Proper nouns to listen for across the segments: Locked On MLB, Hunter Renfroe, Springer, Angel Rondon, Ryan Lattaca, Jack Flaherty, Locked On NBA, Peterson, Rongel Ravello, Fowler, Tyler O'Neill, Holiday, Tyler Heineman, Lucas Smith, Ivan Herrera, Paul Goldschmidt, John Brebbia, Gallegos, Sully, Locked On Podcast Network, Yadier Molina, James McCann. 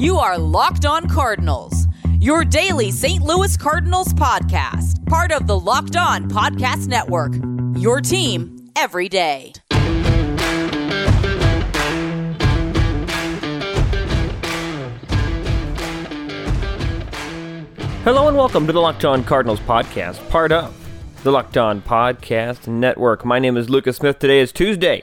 You are Locked On Cardinals, your daily St. Louis Cardinals podcast, part of the Locked On Podcast Network, your team every day. Hello and welcome to the Locked On Cardinals podcast, part of the Locked On Podcast Network. My name is Lucas Smith. Today is Tuesday,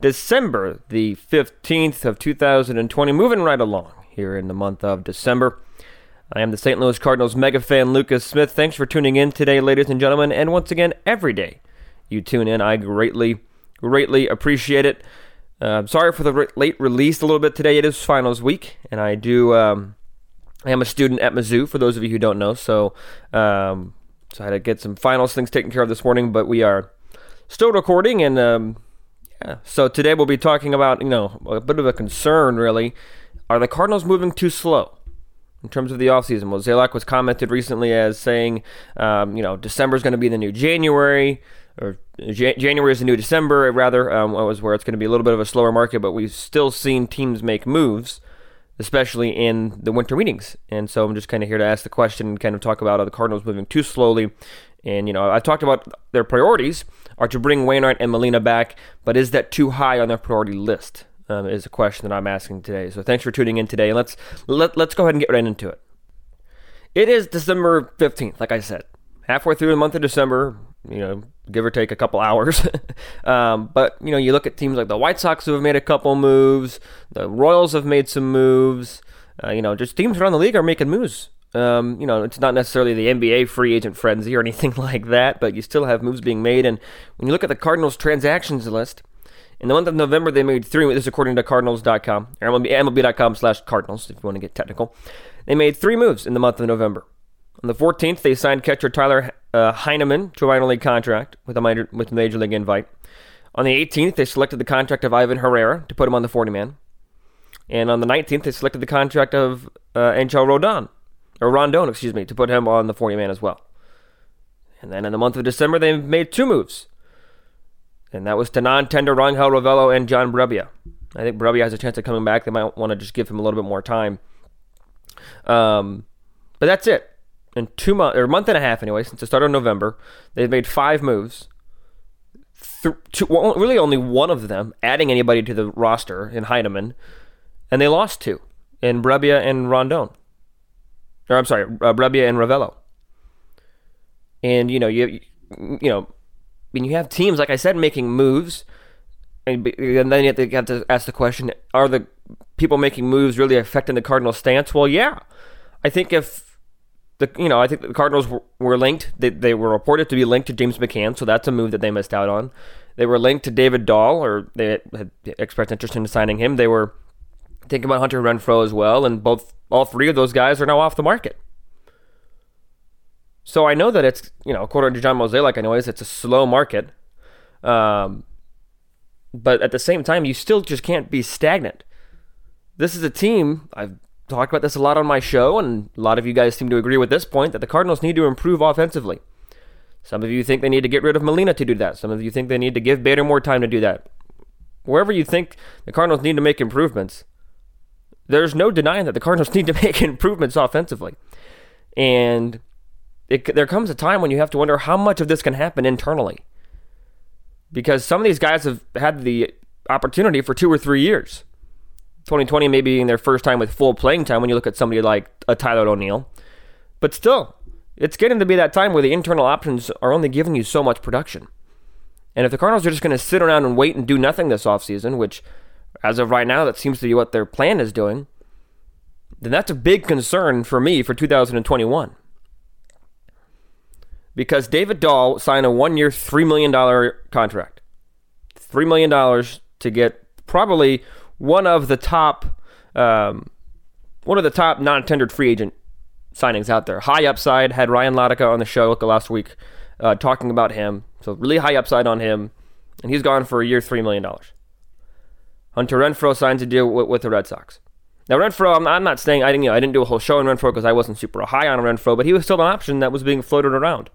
December the 15th of 2020. Moving right along here in the month of December. I am the St. Louis Cardinals mega fan Lucas Smith. Thanks for tuning in today, ladies and gentlemen. And once again, every day you tune in, I greatly appreciate it. Sorry for the late release a little bit today. It is finals week, and I do... I am a student at Mizzou, for those of you who don't know, so I had to get some finals things taken care of this morning, but we are still recording, and so today we'll be talking about, a bit of a concern, really. Are the Cardinals moving too slow in terms of the offseason? Mozeliak was commented recently as saying, December's going to be the new January, or January is the new December, rather, where it's going to be a little bit of a slower market, but we've still seen teams make moves, especially in the winter meetings. And so I'm just kind of here to ask the question and kind of talk about, are the Cardinals moving too slowly? And, I talked about their priorities are to bring Wainwright and Molina back, but is that too high on their priority list is a question that I'm asking today. So thanks for tuning in today. Let's go ahead and get right into it. It is December 15th, like I said, halfway through the month of December, give or take a couple hours. But you look at teams like the White Sox who have made a couple moves. The Royals have made some moves. Just teams around the league are making moves. It's not necessarily the NBA free agent frenzy or anything like that, but you still have moves being made. And when you look at the Cardinals transactions list, in the month of November, they made 3, this is according to Cardinals.com, or MLB.com/Cardinals, if you want to get technical. They made 3 moves in the month of November. On the 14th, they signed catcher Tyler Heineman to a minor league contract with a major league invite. On the 18th, they selected the contract of Ivan Herrera to put him on the 40-man. And on the 19th, they selected the contract of Angel Rondon, to put him on the 40-man as well. And then in the month of December, they made 2 moves. And that was to non-tender Rongel Ravello and John Brebbia. I think Brebbia has a chance of coming back. They might want to just give him a little bit more time. But that's it. In month and a half anyway, since the start of November, they've made 5 moves. Really only one of them, adding anybody to the roster in Heineman, and they lost 2 in Brebbia and Rondon. Or I'm sorry, Brebbia and Ravello. And you have teams, like I said, making moves, and then you have to ask the question: are the people making moves really affecting the Cardinals' stance? Well, yeah, I think if. I think the Cardinals were linked. They were reported to be linked to James McCann, so that's a move that they missed out on. They were linked to David Dahl, or they had expressed interest in signing him. They were thinking about Hunter Renfroe as well, and all 3 of those guys are now off the market. So I know that it's, according to John Mozeliak, it's a slow market. But at the same time, you still just can't be stagnant. This is a team, I've talked about this a lot on my show, and a lot of you guys seem to agree with this point, that the Cardinals need to improve offensively. Some of you think they need to get rid of Molina to do that. Some of you think they need to give Bader more time to do that. Wherever you think the Cardinals need to make improvements, there's no denying that the Cardinals need to make improvements offensively. And there comes a time when you have to wonder how much of this can happen internally. Because some of these guys have had the opportunity for 2 or 3 years. 2020 maybe being their first time with full playing time when you look at somebody like a Tyler O'Neill. But still, it's getting to be that time where the internal options are only giving you so much production. And if the Cardinals are just going to sit around and wait and do nothing this offseason, which as of right now, that seems to be what their plan is doing, then that's a big concern for me for 2021. Because David Dahl signed a 1-year, $3 million contract. $3 million to get probably... One of the top non-tendered free agent signings out there. High upside. Had Ryan Lattaca on the show last week talking about him. So really high upside on him, and he's gone for a year, $3 million. Hunter Renfroe signs a deal with the Red Sox. Now Renfroe, I'm not saying I didn't do a whole show on Renfroe because I wasn't super high on Renfroe, but he was still an option that was being floated around.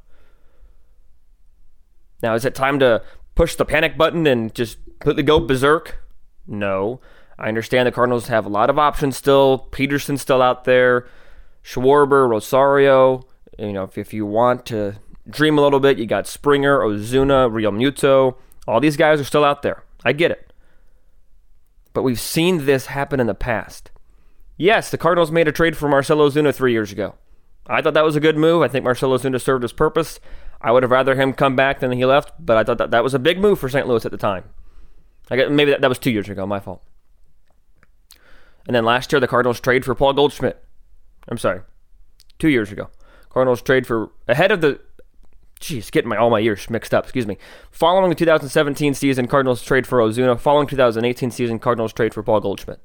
Now is it time to push the panic button and just completely go berserk? No, I understand the Cardinals have a lot of options still. Peterson's still out there. Schwarber, Rosario. You know, if you want to dream a little bit, you got Springer, Ozuna, Real Muto. All these guys are still out there. I get it. But we've seen this happen in the past. Yes, the Cardinals made a trade for Marcell Ozuna 3 years ago. I thought that was a good move. I think Marcell Ozuna served his purpose. I would have rather him come back than he left, but I thought that was a big move for St. Louis at the time. I guess maybe that was 2 years ago, my fault. And then last year, the Cardinals trade for Paul Goldschmidt. 2 years ago. Cardinals trade for, ahead of the, Following the 2017 season, Cardinals trade for Ozuna. Following 2018 season, Cardinals trade for Paul Goldschmidt.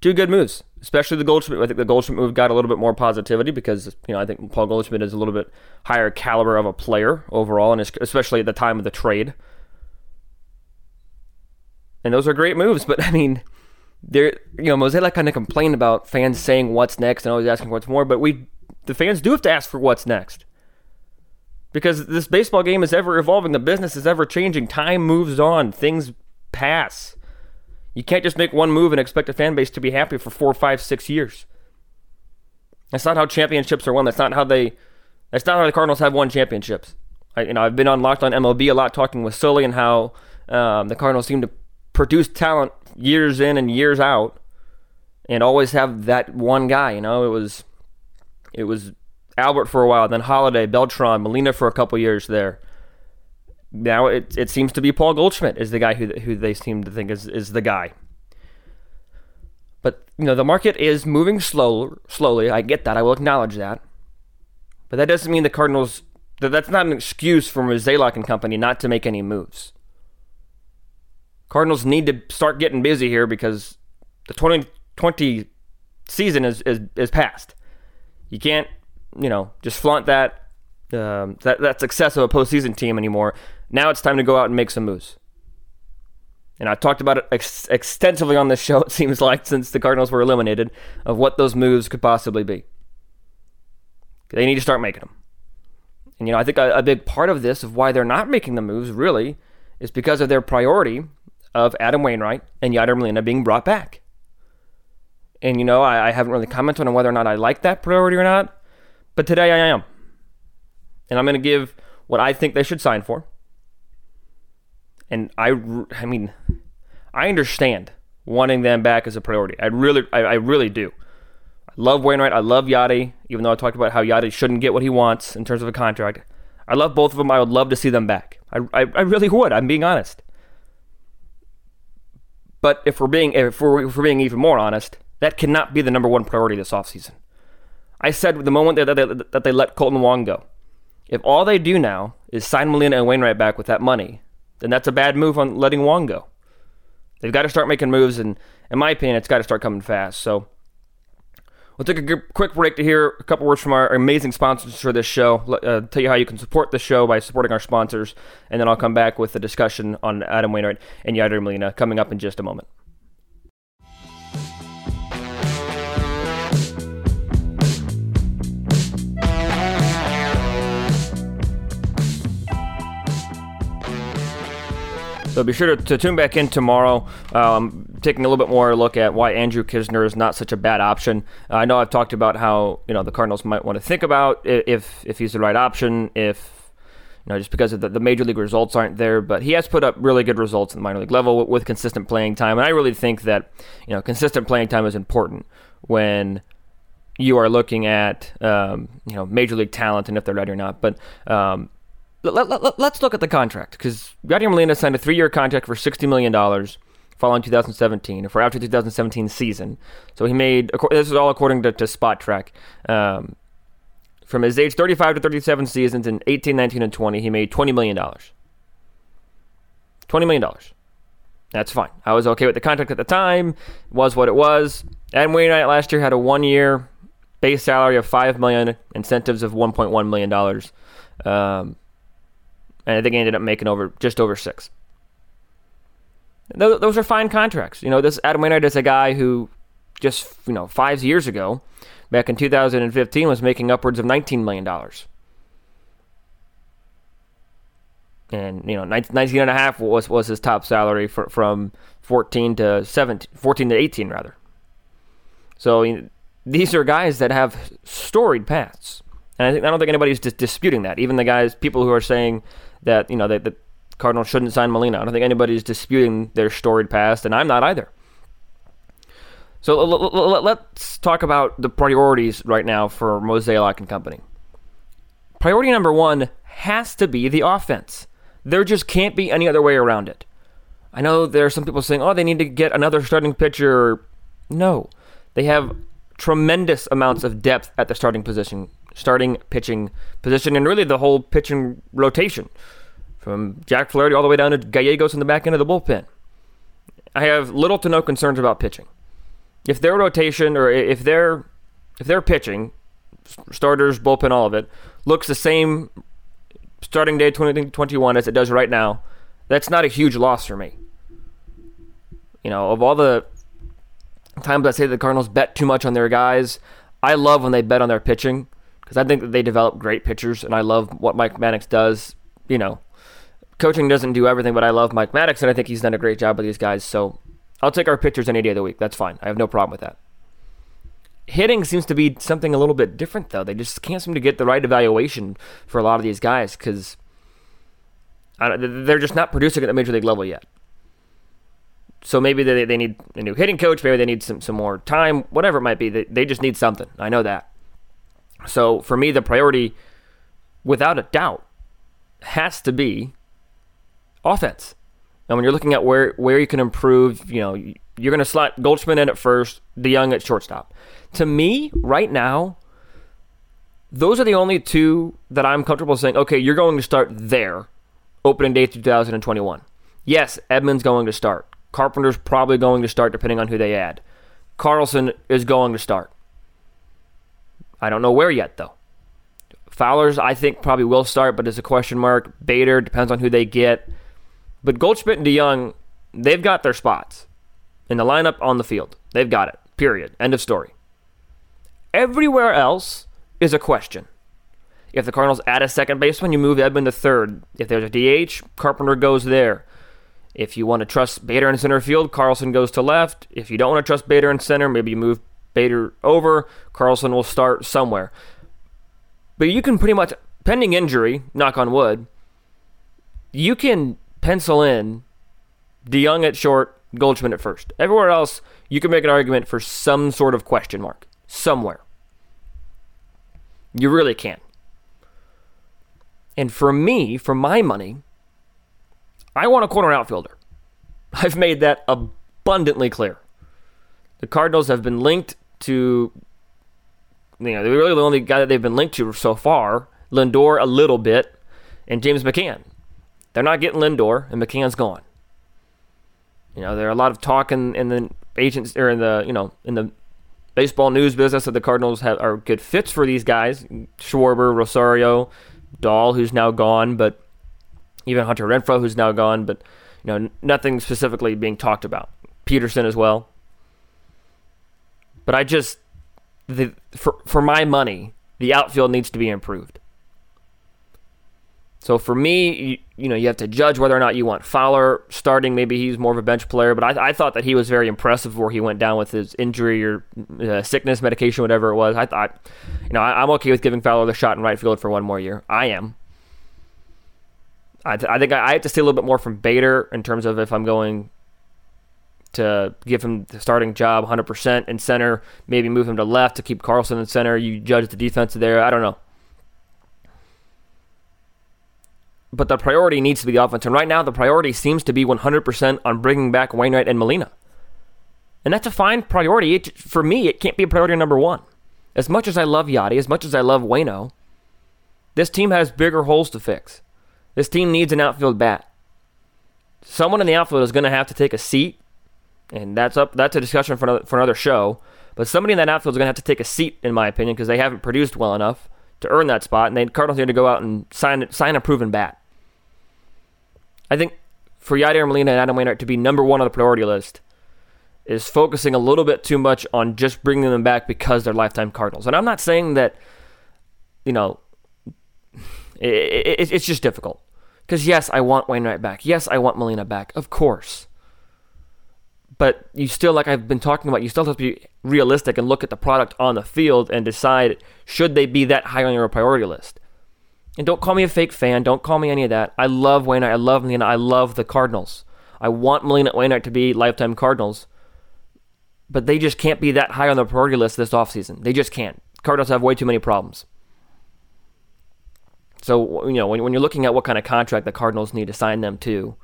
Two good moves, especially the Goldschmidt. I think the Goldschmidt move got a little bit more positivity because, you know, I think Paul Goldschmidt is a little bit higher caliber of a player overall, and especially at the time of the trade. And those are great moves, but I mean, there, you know, Mozeliak kind of complained about fans saying what's next and always asking what's more, but the fans do have to ask for what's next. Because this baseball game is ever evolving, the business is ever changing, time moves on, things pass. You can't just make one move and expect a fan base to be happy for 4, 5, 6 years. That's not how championships are won. That's not how the Cardinals have won championships. I've been on Locked On MLB a lot talking with Sully and how the Cardinals seem to produce talent years in and years out, and always have that one guy. You know, it was Albert for a while, then Holiday, Beltran, Molina for a couple years there. Now it seems to be Paul Goldschmidt is the guy who they seem to think is the guy. But, you know, the market is moving slowly. I get that. I will acknowledge that. But that doesn't mean the Cardinals... That's not an excuse for Mozeliak and company not to make any moves. Cardinals need to start getting busy here because the 2020 season is past. You can't, you know, just flaunt that success of a postseason team anymore. Now it's time to go out and make some moves. And I've talked about it extensively on this show, it seems like, since the Cardinals were eliminated, of what those moves could possibly be. They need to start making them. And, you know, I think a big part of this, of why they're not making the moves, really, is because of their priority of Adam Wainwright and Yadier Molina being brought back. And, you know, I haven't really commented on whether or not I like that priority or not, but today I am. And I'm going to give what I think they should sign for. And I mean, I understand wanting them back as a priority. I really do. I love Wainwright. I love Yadi, even though I talked about how Yadi shouldn't get what he wants in terms of a contract. I love both of them. I would love to see them back. I really would. I'm being honest. But if we're being even more honest, that cannot be the number one priority this offseason. I said the moment that they let Colton Wong go, if all they do now is sign Molina and Wainwright back with that money, then that's a bad move on letting Wong go. They've got to start making moves, and in my opinion, it's got to start coming fast. So we'll take a quick break to hear a couple words from our amazing sponsors for this show, tell you how you can support the show by supporting our sponsors, and then I'll come back with a discussion on Adam Wainwright and Yadier Molina coming up in just a moment. So be sure to tune back in tomorrow, taking a little bit more look at why Andrew Kisner is not such a bad option. I know I've talked about how, you know, the Cardinals might want to think about if he's the right option, if, you know, just because of the major league results aren't there. But he has put up really good results at the minor league level with consistent playing time. And I really think that, you know, consistent playing time is important when you are looking at, you know, major league talent and if they're ready or not. But, let's look at the contract, because Yadier Molina signed a 3-year contract for $60 million following 2017, for after 2017 season. So he made, this is all according to Spot Track, from his age 35 to 37 seasons in 18, 19, and 20, he made $20 million. $20 million. That's fine. I was okay with the contract at the time. It was what it was. Adam Wainwright last year had a 1-year base salary of $5 million, incentives of $1.1 million. And I think he ended up making just over $6 million. Those are fine contracts. You know, this Adam Wainwright is a guy who just, you know, 5 years ago, back in 2015, was making upwards of $19 million. And, you know, 19 and a half was his top salary from 14 to 17, 14 to 18 rather. So you know, these are guys that have storied pasts. And I don't think anybody's disputing that. Even the guys, people who are saying that, you know, that the Cardinals shouldn't sign Molina. I don't think anybody's disputing their storied past, and I'm not either. So let's talk about the priorities right now for Mozeliak and company. Priority number one has to be the offense. There just can't be any other way around it. I know there are some people saying, oh, they need to get another starting pitcher. No. They have tremendous amounts of depth at the starting position, starting pitching position, and really the whole pitching rotation, from Jack Flaherty all the way down to Gallegos in the back end of the bullpen. I have little to no concerns about pitching. If their rotation, or if their pitching, starters, bullpen, all of it, looks the same starting day 2021 as it does right now, that's not a huge loss for me. You know, of all the times I say the Cardinals bet too much on their guys, I love when they bet on their pitching, because I think that they develop great pitchers, and I love what Mike Maddox does. You know, coaching doesn't do everything, but I love Mike Maddox, and I think he's done a great job with these guys, so I'll take our pitchers any day of the week. That's fine. I have no problem with that. Hitting seems to be something a little bit different, though. They just can't seem to get the right evaluation for a lot of these guys because they're just not producing at the major league level yet. So maybe they need a new hitting coach. Maybe they need some more time. Whatever it might be, they just need something. I know that. So for me, the priority, without a doubt, has to be offense. And when you're looking at where you can improve, you know, you're going to slot Goldschmidt in at first, DeYoung at shortstop. To me, right now, those are the only two that I'm comfortable saying, okay, you're going to start there, opening day 2021. Yes, Edman's going to start. Carpenter's probably going to start, depending on who they add. Carlson is going to start. I don't know where yet, though. Fowler's, I think, probably will start, but it's a question mark. Bader, depends on who they get. But Goldschmidt and DeYoung, they've got their spots in the lineup, on the field. They've got it, period. End of story. Everywhere else is a question. If the Cardinals add a second baseman, you move Edman to third. If there's a DH, Carpenter goes there. If you want to trust Bader in center field, Carlson goes to left. If you don't want to trust Bader in center, maybe you move Bader over. Carlson will start somewhere. But you can pretty much, pending injury, knock on wood, you can pencil in DeYoung at short, Goldschmidt at first. Everywhere else, you can make an argument for some sort of question mark somewhere. You really can. And for me, for my money, I want a corner outfielder. I've made that abundantly clear. The Cardinals have been linked to, you know, they're really the only guy that they've been linked to so far, Lindor a little bit, and James McCann. They're not getting Lindor, and McCann's gone. You know, there are a lot of talk in the agents, or in the, you know, in the baseball news business, that the Cardinals are good fits for these guys: Schwarber, Rosario, Dahl, who's now gone, but even Hunter Renfroe, who's now gone, but you know, nothing specifically being talked about. Peterson as well. But I just, for my money, the outfield needs to be improved. So for me, you know, you have to judge whether or not you want Fowler starting. Maybe he's more of a bench player, but I thought that he was very impressive where he went down with his injury or sickness, medication, whatever it was. I thought, you know, I'm okay with giving Fowler the shot in right field for one more year. I am. I think I have to see a little bit more from Bader in terms of if I'm going to give him the starting job 100% in center, maybe move him to left to keep Carlson in center. You judge the defense there. I don't know. But the priority needs to be the offense. And right now, the priority seems to be 100% on bringing back Wainwright and Molina. And that's a fine priority. For me, it can't be a priority number one. As much as I love Yadi, as much as I love Waino, this team has bigger holes to fix. This team needs an outfield bat. Someone in the outfield is going to have to take a seat, and that's a discussion for another show. But somebody in that outfield is going to have to take a seat, in my opinion, because they haven't produced well enough to earn that spot, and the Cardinals need to go out and sign a proven bat. I think for Yadier Molina and Adam Wainwright to be number one on the priority list is focusing a little bit too much on just bringing them back because they're lifetime Cardinals. And I'm not saying that, you know, it's just difficult. Because yes, I want Wainwright back. Yes, I want Molina back. Of course. But you still, like I've been talking about, you still have to be realistic and look at the product on the field and decide, should they be that high on your priority list? And don't call me a fake fan. Don't call me any of that. I love Wainwright. I love Molina. I love the Cardinals. I want Molina and Wainwright to be lifetime Cardinals. But they just can't be that high on the priority list this offseason. They just can't. Cardinals have way too many problems. So, you know, when you're looking at what kind of contract the Cardinals need to sign them to,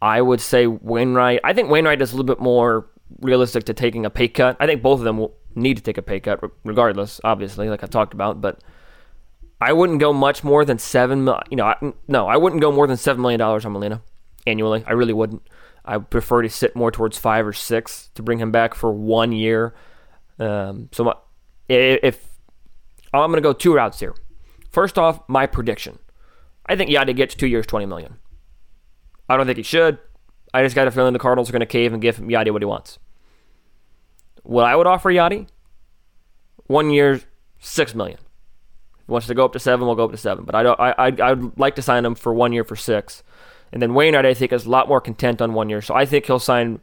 I would say Wainwright. I think Wainwright is a little bit more realistic to taking a pay cut. I think both of them will need to take a pay cut regardless, obviously, like I talked about. But I wouldn't go much more than I wouldn't go more than $7 million on Molina annually. I really wouldn't. I prefer to sit more towards 5 or 6 to bring him back for 1 year. I'm going to go two routes here. First off, my prediction. I think Yadier gets 2 years, $20 million. I don't think he should. I just got a feeling the Cardinals are going to cave and give him Yadier what he wants. What I would offer Yadier, 1 year, $6 million. If he wants to go up to 7, we'll go up to 7. But I'd like to sign him for 1 year for 6. And then Wainwright, I think, is a lot more content on 1 year. So I think he'll sign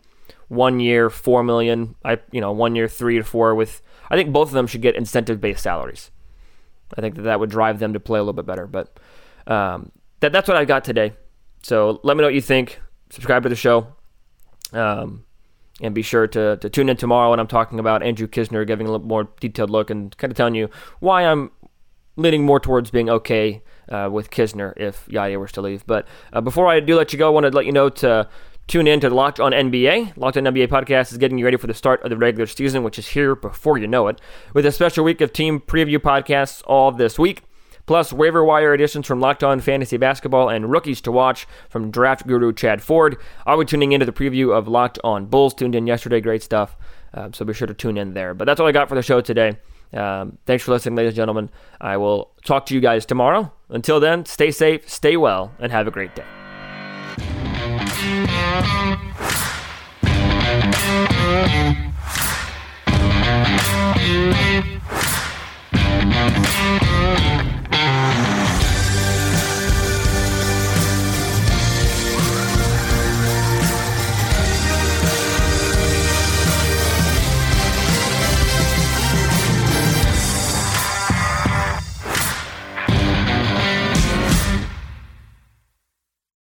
1 year, $4 million. 1 year, 3 to 4 with... I think both of them should get incentive-based salaries. I think that would drive them to play a little bit better. But that's what I got today. So let me know what you think. Subscribe to the show. And be sure to tune in tomorrow when I'm talking about Andrew Kisner, giving a little more detailed look and kind of telling you why I'm leaning more towards being okay with Kisner if Yadier were to leave. But before I do let you go, I want to let you know to tune in to the Locked On NBA. Locked On NBA podcast is getting you ready for the start of the regular season, which is here before you know it, with a special week of team preview podcasts all this week, plus waiver wire editions from Locked On Fantasy Basketball and Rookies to Watch from Draft Guru Chad Ford. I'll be tuning into the preview of Locked On Bulls. Tuned in yesterday. Great stuff. So be sure to tune in there. But that's all I got for the show today. Thanks for listening, ladies and gentlemen. I will talk to you guys tomorrow. Until then, stay safe, stay well, and have a great day.